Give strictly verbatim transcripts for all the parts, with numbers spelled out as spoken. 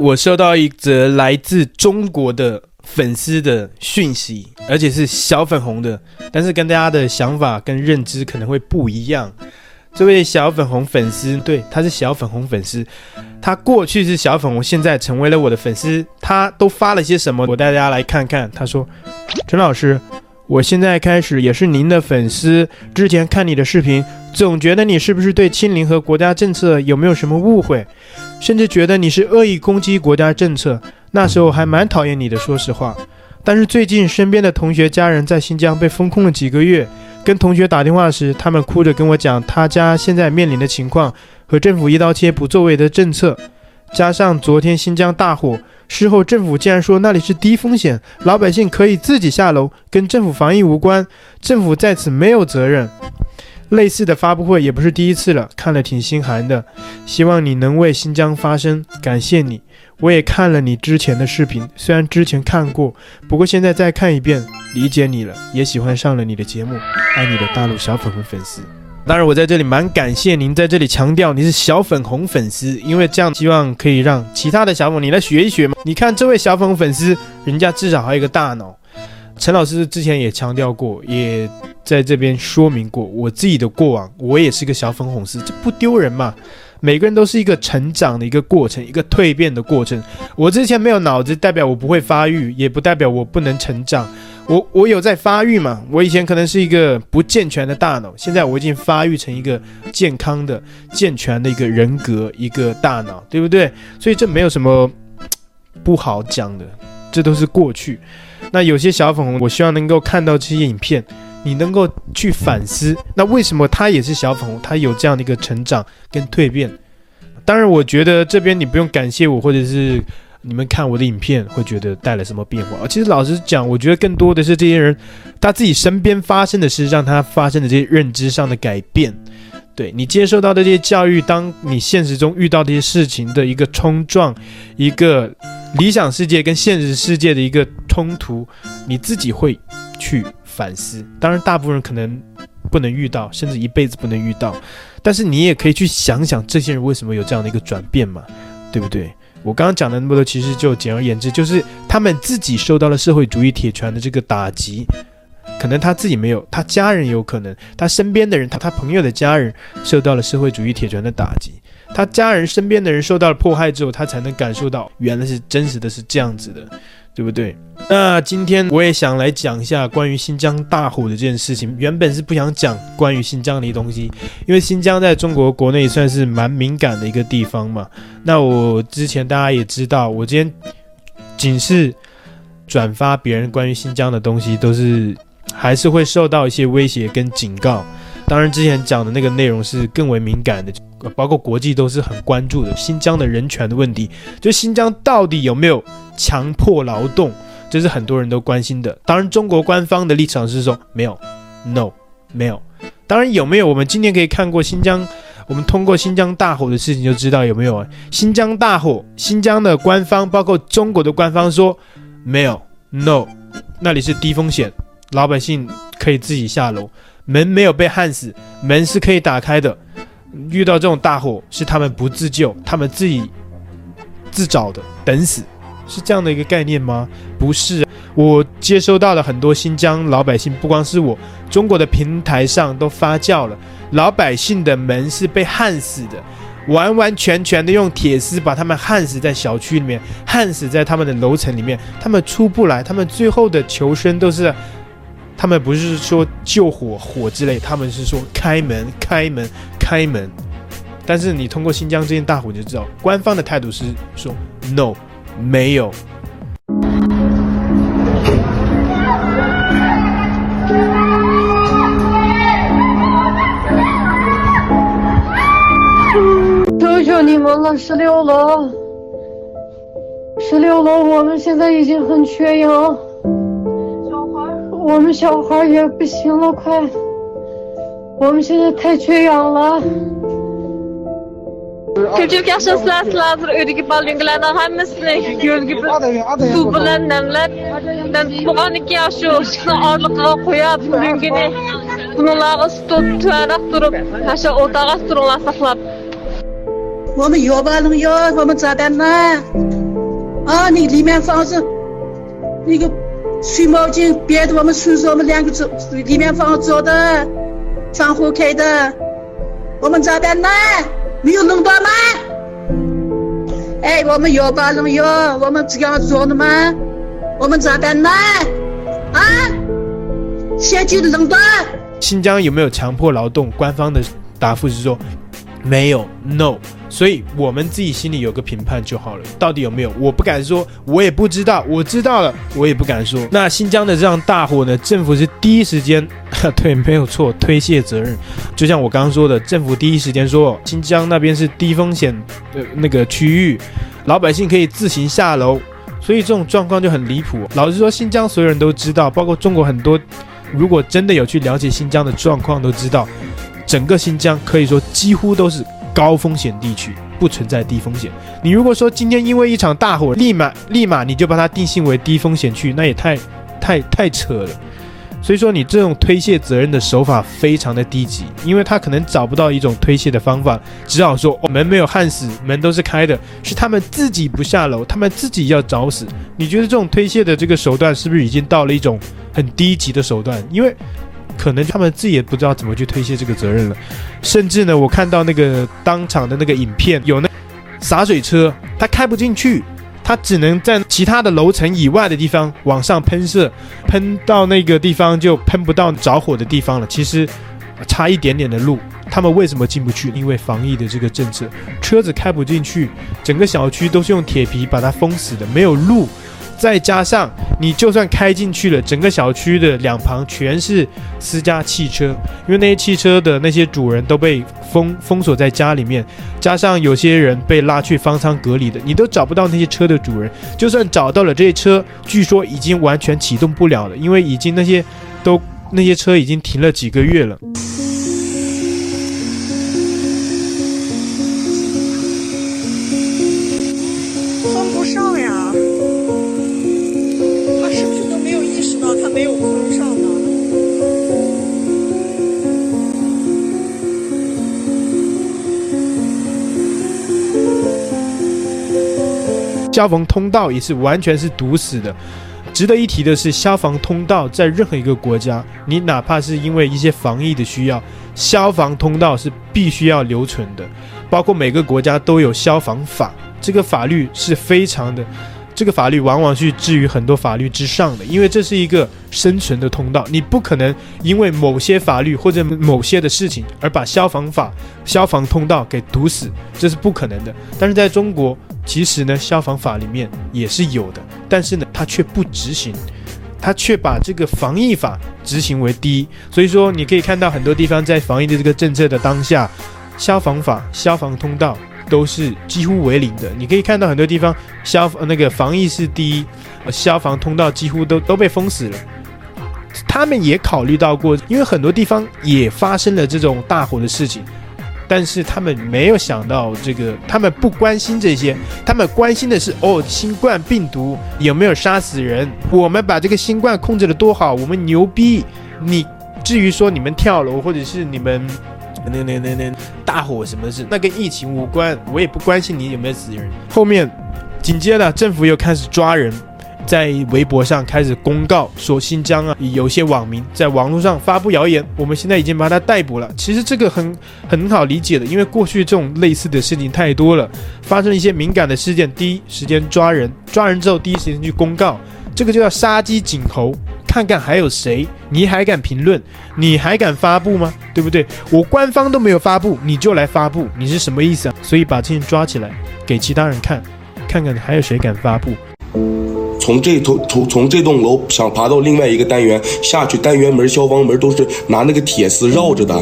我收到一则来自中国的粉丝的讯息，而且是小粉红的，但是跟大家的想法跟认知可能会不一样。这位小粉红粉丝，对，他是小粉红粉丝，他过去是小粉红，现在成为了我的粉丝。他都发了些什么，我带大家来看看。他说，陈老师，我现在开始也是您的粉丝，之前看你的视频，总觉得你是不是对清零和国家政策有没有什么误会，甚至觉得你是恶意攻击国家政策，那时候还蛮讨厌你的，说实话。但是最近身边的同学家人在新疆被封控了几个月，跟同学打电话时，他们哭着跟我讲他家现在面临的情况和政府一刀切不作为的政策，加上昨天新疆大火，事后政府竟然说那里是低风险，老百姓可以自己下楼，跟政府防疫无关，政府在此没有责任。类似的发布会也不是第一次了，看了挺心寒的，希望你能为新疆发声，感谢你。我也看了你之前的视频，虽然之前看过，不过现在再看一遍，理解你了，也喜欢上了你的节目，爱你的大陆小粉红粉丝。当然我在这里蛮感谢您，在这里强调你是小粉红粉丝，因为这样希望可以让其他的小粉你来学一学嘛。你看这位小粉红粉丝，人家至少还有一个大脑。陈老师之前也强调过，也在这边说明过我自己的过往，我也是个小粉红丝，这不丢人嘛。每个人都是一个成长的一个过程，一个蜕变的过程。我之前没有脑子，代表我不会发育，也不代表我不能成长。我我有在发育嘛？我以前可能是一个不健全的大脑，现在我已经发育成一个健康的、健全的一个人格、一个大脑，对不对？所以这没有什么不好讲的，这都是过去。那有些小粉红，我希望能够看到这些影片，你能够去反思，那为什么他也是小粉红，他有这样的一个成长跟蜕变。当然我觉得这边你不用感谢我，或者是你们看我的影片会觉得带来什么变化。其实老实讲，我觉得更多的是这些人他自己身边发生的事，让他发生的这些认知上的改变。对，你接受到的这些教育，当你现实中遇到这些事情的一个冲撞，一个理想世界跟现实世界的一个冲突，你自己会去反思。当然大部分人可能不能遇到，甚至一辈子不能遇到，但是你也可以去想想这些人为什么有这样的一个转变嘛，对不对？我刚刚讲的那么多，其实就简而言之就是他们自己受到了社会主义铁拳的这个打击，可能他自己没有，他家人有可能，他身边的人， 他, 他朋友的家人受到了社会主义铁拳的打击，他家人身边的人受到了迫害之后，他才能感受到原来是真实的是这样子的，对不对？那今天我也想来讲一下关于新疆大火的这件事情。原本是不想讲关于新疆的东西，因为新疆在中国国内算是蛮敏感的一个地方嘛。那我之前大家也知道，我今天仅是转发别人关于新疆的东西，都是还是会受到一些威胁跟警告。当然之前讲的那个内容是更为敏感的，包括国际都是很关注的新疆的人权的问题，就新疆到底有没有强迫劳动，这是很多人都关心的。当然中国官方的立场是说没有 no 没有。当然有没有，我们今天可以看过新疆，我们通过新疆大火的事情就知道有没有、啊、新疆大火，新疆的官方包括中国的官方说没有 no， 那里是低风险，老百姓可以自己下楼，门没有被焊死，门是可以打开的。遇到这种大火是他们不自救，他们自己自找的，等死，是这样的一个概念吗？不是。我接收到了很多新疆老百姓，不光是我，中国的平台上都发酵了，老百姓的门是被焊死的，完完全全的用铁丝把他们焊死在小区里面，焊死在他们的楼层里面，他们出不来，他们最后的求生都是，他们不是说救火火之类，他们是说开门开门开门。但是你通过新疆这件大火就知道，官方的态度是说 no 没有。求求你们了，十六楼十六楼我们现在已经很缺氧，我们小孩也不行了，快！我们现在太缺氧了。Çocuk yaşasın lazım, ödeki balonlardan hepsini göl gibi su bilen nemler. Ben bu an iki yaşı ağırlıkla koyardım düğünü. Bunları tutup tutarak durup, her şey otağa tutup saklar. Onun yobanı yok, onun zaten ne? 把那里面放着那个吹毛巾，别的我们宿舍我们两个走，里面放走的，窗户开的，我们这边呢没有弄到吗？哎，我们有吧，能有，我们这样做的吗？我们这边呢，啊，先去弄到。新疆有没有强迫劳动？官方的答复是说没有 ，no。所以我们自己心里有个评判就好了，到底有没有我不敢说，我也不知道，我知道了我也不敢说。那新疆的这场大火呢，政府是第一时间对，没有错，推卸责任。就像我刚刚说的，政府第一时间说新疆那边是低风险的那个区域，老百姓可以自行下楼，所以这种状况就很离谱。老实说，新疆所有人都知道，包括中国很多，如果真的有去了解新疆的状况都知道，整个新疆可以说几乎都是高风险地区，不存在低风险。你如果说今天因为一场大火立马立马你就把它定性为低风险区，那也太太太扯了。所以说你这种推卸责任的手法非常的低级，因为他可能找不到一种推卸的方法，只好说、哦、门没有焊死，门都是开的，是他们自己不下楼，他们自己要找死。你觉得这种推卸的这个手段是不是已经到了一种很低级的手段？因为可能他们自己也不知道怎么去推卸这个责任了。甚至呢，我看到那个当场的那个影片，有那洒水车，它开不进去，它只能在其他的楼层以外的地方往上喷射，喷到那个地方就喷不到着火的地方了，其实差一点点的路。他们为什么进不去？因为防疫的这个政策，车子开不进去，整个小区都是用铁皮把它封死的，没有路。再加上你就算开进去了，整个小区的两旁全是私家汽车，因为那些汽车的那些主人都被封封锁在家里面，加上有些人被拉去方舱隔离的，你都找不到那些车的主人。就算找到了，这些车据说已经完全启动不了了，因为已经那些都那些车已经停了几个月了。消防通道也是完全是堵死的。值得一提的是，消防通道在任何一个国家，你哪怕是因为一些防疫的需要，消防通道是必须要留存的，包括每个国家都有消防法，这个法律是非常的，这个法律往往是置于很多法律之上的，因为这是一个生存的通道，你不可能因为某些法律或者某些的事情而把消防法、消防通道给堵死，这是不可能的。但是在中国，其实呢，消防法里面也是有的，但是呢，它却不执行，它却把这个防疫法执行为第一。所以说，你可以看到很多地方在防疫的这个政策的当下，消防法、消防通道都是几乎为零的。你可以看到很多地方消那个防疫是第一，消防通道几乎都都被封死了。他们也考虑到过，因为很多地方也发生了这种大火的事情。但是他们没有想到这个，他们不关心这些，他们关心的是哦，新冠病毒有没有杀死人？我们把这个新冠控制得多好，我们牛逼！你至于说你们跳楼或者是你们那那那那大火什么事，那跟疫情无关，我也不关心你有没有死人。后面紧接着政府又开始抓人。在微博上开始公告说，新疆啊有些网民在网络上发布谣言，我们现在已经把他逮捕了。其实这个很很好理解的，因为过去这种类似的事情太多了，发生一些敏感的事件，第一时间抓人，抓人之后第一时间去公告，这个就叫杀鸡儆猴，看看还有谁，你还敢评论，你还敢发布吗？对不对？我官方都没有发布，你就来发布，你是什么意思啊？所以把这些人抓起来，给其他人看，看看还有谁敢发布。从这头从从这栋楼想爬到另外一个单元下去，单元门、消防门都是拿那个铁丝绕着的，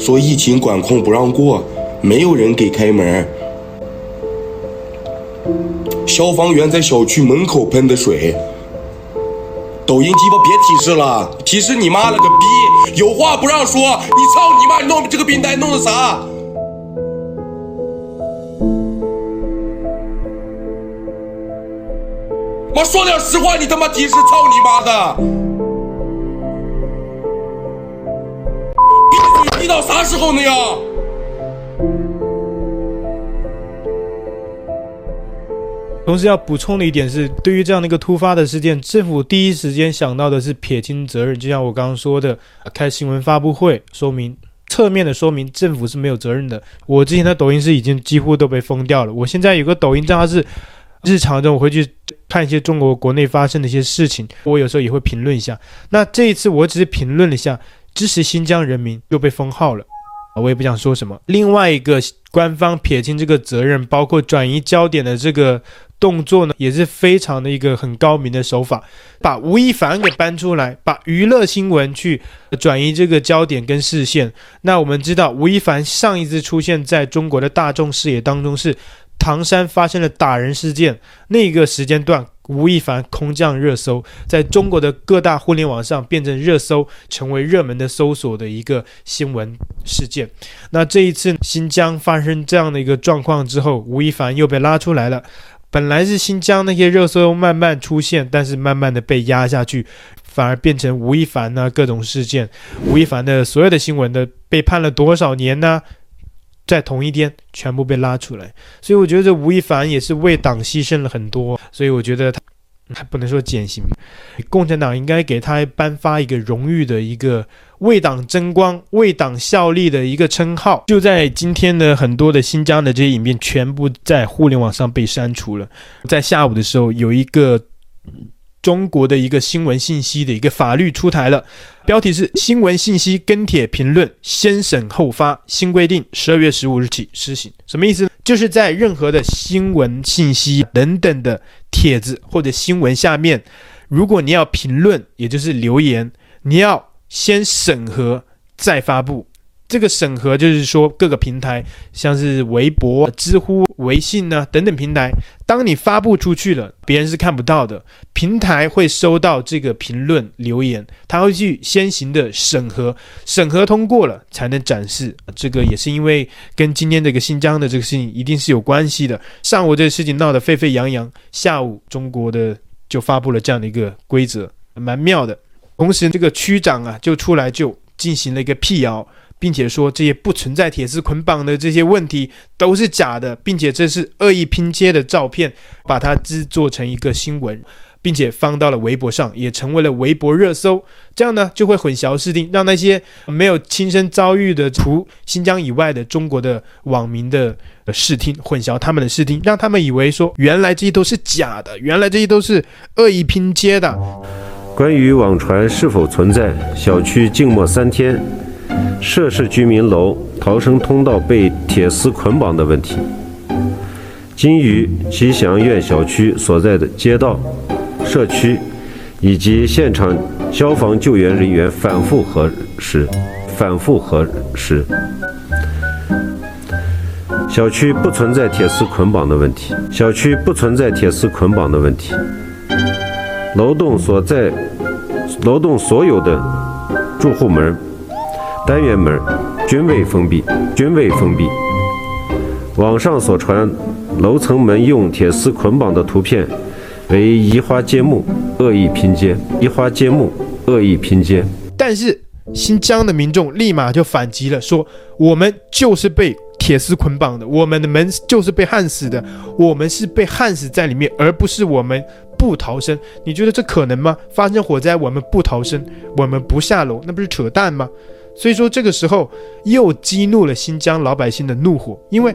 说疫情管控不让过，没有人给开门。消防员在小区门口喷的水，抖音鸡巴别提示了，提示你妈了个逼！有话不让说，你操你妈！你弄这个病态弄的啥？我说点实话，你他妈提示，操你妈的！闭嘴，逼到啥时候呢呀？同时要补充的一点是，对于这样的一个突发的事件，政府第一时间想到的是撇清责任，就像我刚刚说的，开新闻发布会说明。侧面的说明政府是没有责任的。我之前的抖音是已经几乎都被封掉了，我现在有个抖音账号是日常中我会去看一些中国国内发生的一些事情，我有时候也会评论一下。那这一次我只是评论了一下，支持新疆人民又被封号了，我也不想说什么。另外一个官方撇清这个责任包括转移焦点的这个动作呢，也是非常的一个很高明的手法，把吴亦凡给搬出来，把娱乐新闻去转移这个焦点跟视线。那我们知道吴亦凡上一次出现在中国的大众视野当中是唐山发生了打人事件，那个时间段吴亦凡空降热搜，在中国的各大互联网上变成热搜，成为热门的搜索的一个新闻事件。那这一次新疆发生这样的一个状况之后，吴亦凡又被拉出来了。本来是新疆那些热搜慢慢出现，但是慢慢的被压下去，反而变成吴亦凡啊各种事件。吴亦凡的所有的新闻的被判了多少年呢？在同一天全部被拉出来，所以我觉得吴亦凡也是为党牺牲了很多，所以我觉得他还不能说减刑，共产党应该给他颁发一个荣誉的一个为党争光、为党效力的一个称号。就在今天呢，很多的新疆的这些影片全部在互联网上被删除了。在下午的时候，有一个中国的一个新闻信息的一个法律出台了，标题是新闻信息跟帖评论先审后发，新规定十二月十五日起施行。什么意思呢？就是在任何的新闻信息等等的帖子或者新闻下面，如果你要评论，也就是留言，你要先审核再发布。这个审核就是说各个平台，像是微博、知乎、微信呢、啊、等等平台，当你发布出去了，别人是看不到的，平台会收到这个评论留言，他会去先行的审核，审核通过了才能展示。这个也是因为跟今天这个新疆的这个事情一定是有关系的。上午这个事情闹得沸沸扬扬，下午中国的就发布了这样的一个规则，蛮妙的。同时这个区长啊就出来就进行了一个辟谣，并且说这些不存在铁丝捆绑的这些问题都是假的，并且这是恶意拼接的照片，把它制作成一个新闻，并且放到了微博上，也成为了微博热搜。这样呢就会混淆视听，让那些没有亲身遭遇的除新疆以外的中国的网民的视听，混淆他们的视听，让他们以为说原来这些都是假的，原来这些都是恶意拼接的。关于网传是否存在小区静默三天、涉事居民楼逃生通道被铁丝捆绑的问题，今于吉祥苑小区所在的街道、社区以及现场消防救援人员反复核实，反复核实，小区不存在铁丝捆绑的问题，小区不存在铁丝捆绑的问题，楼栋所在，楼栋所有的住户门。单元门均未封闭，均未封闭。网上所传楼层门用铁丝捆绑的图片为移花接木、恶意拼接，移花接木、恶意拼接。但是新疆的民众立马就反击了，说我们就是被铁丝捆绑的，我们的门就是被焊死的，我们是被焊死在里面，而不是我们不逃生。你觉得这可能吗？发生火灾我们不逃生，我们不下楼，那不是扯淡吗？所以说这个时候又激怒了新疆老百姓的怒火，因为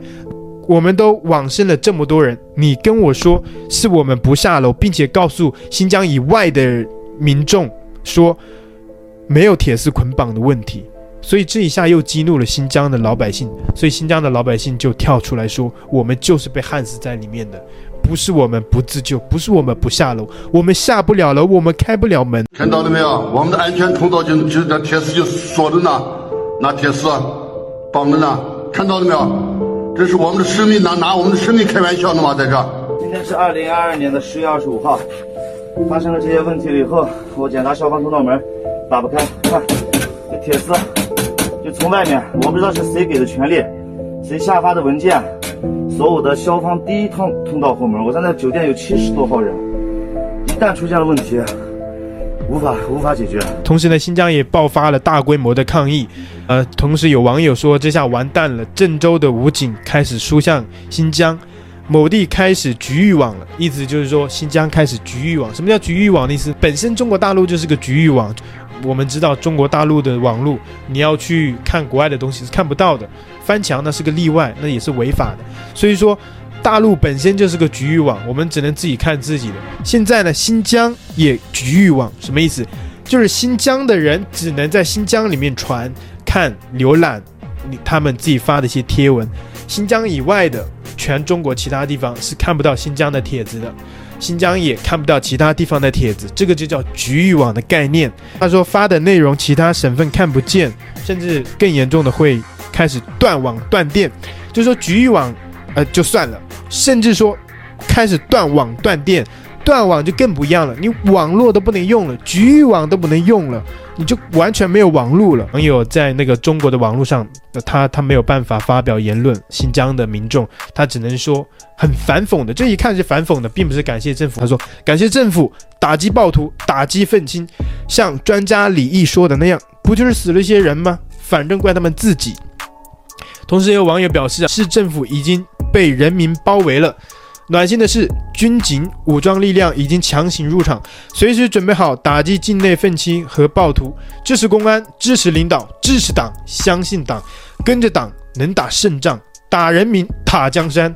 我们都往生了这么多人，你跟我说是我们不下楼，并且告诉新疆以外的民众说没有铁丝捆绑的问题，所以这一下又激怒了新疆的老百姓，所以新疆的老百姓就跳出来说我们就是被焊死在里面的，不是我们不自救，不是我们不下楼，我们下不了楼，我们开不了门。看到了没有？我们的安全通道就就那铁丝就锁着呢，拿铁丝绑着呢，看到了没有？这是我们的生命，拿拿我们的生命开玩笑的吗？在这儿。今天是二零二二年的十月二十五号，发生了这些问题了以后，我检查消防通道门打不开，看这铁丝就从外面，我不知道是谁给的权利，谁下发的文件。所有的消防第一通通道后门，我站在酒店有七十多号人，一旦出现了问题，无法无法解决。同时呢，新疆也爆发了大规模的抗议，呃，同时有网友说这下完蛋了，郑州的武警开始输向新疆。某地开始局域网了，意思就是说新疆开始局域网。什么叫局域网的意思？本身中国大陆就是个局域网。我们知道中国大陆的网路，你要去看国外的东西是看不到的，翻墙那是个例外，那也是违法的。所以说大陆本身就是个局域网，我们只能自己看自己的。现在呢，新疆也局域网，什么意思？就是新疆的人只能在新疆里面传看浏览他们自己发的一些贴文，新疆以外的全中国其他地方是看不到新疆的帖子的，新疆也看不到其他地方的帖子，这个就叫局域网的概念。他说发的内容其他省份看不见，甚至更严重的会开始断网断电，就是说局域网呃就算了，甚至说开始断网断电，断网就更不一样了，你网络都不能用了，局域网都不能用了，你就完全没有网路了。朋友在那个中国的网络上，他他没有办法发表言论，新疆的民众他只能说很反讽的，这一看是反讽的，并不是感谢政府。他说感谢政府打击暴徒，打击愤青，像专家李毅说的那样，不就是死了一些人吗？反正怪他们自己。同时也有网友表示，市政府已经被人民包围了。暖心的是，军警武装力量已经强行入场，随时准备好打击境内愤青和暴徒。支持公安，支持领导，支持党，相信党，跟着党能打胜仗，打人民，打江山。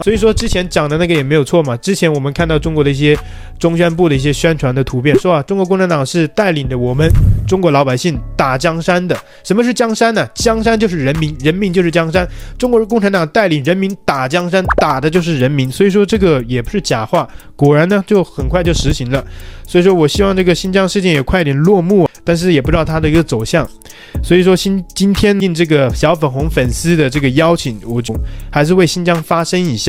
所以说之前讲的那个也没有错嘛，之前我们看到中国的一些中宣部的一些宣传的图片，说啊，中国共产党是带领着我们中国老百姓打江山的。什么是江山呢？江山就是人民，人民就是江山，中国共产党带领人民打江山，打的就是人民。所以说这个也不是假话，果然呢就很快就实行了。所以说我希望这个新疆事件也快一点落幕，但是也不知道它的一个走向。所以说新今天应这个小粉红粉丝的这个邀请，我还是为新疆发声一下。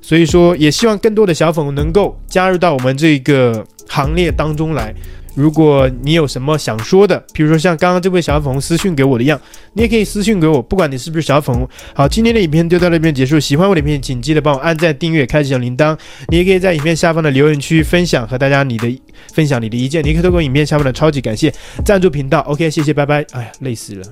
所以说也希望更多的小粉红能够加入到我们这个行列当中来。如果你有什么想说的，比如说像刚刚这位小粉红私讯给我的一样，你也可以私讯给我，不管你是不是小粉红。好，今天的影片就到这边结束，喜欢我的影片请记得帮我按赞订阅开启小铃铛，你也可以在影片下方的留言区分享和大家你的分享你的意见，你可以透过影片下方的超级感谢赞助频道。 OK， 谢谢，拜拜。哎呀，累死了。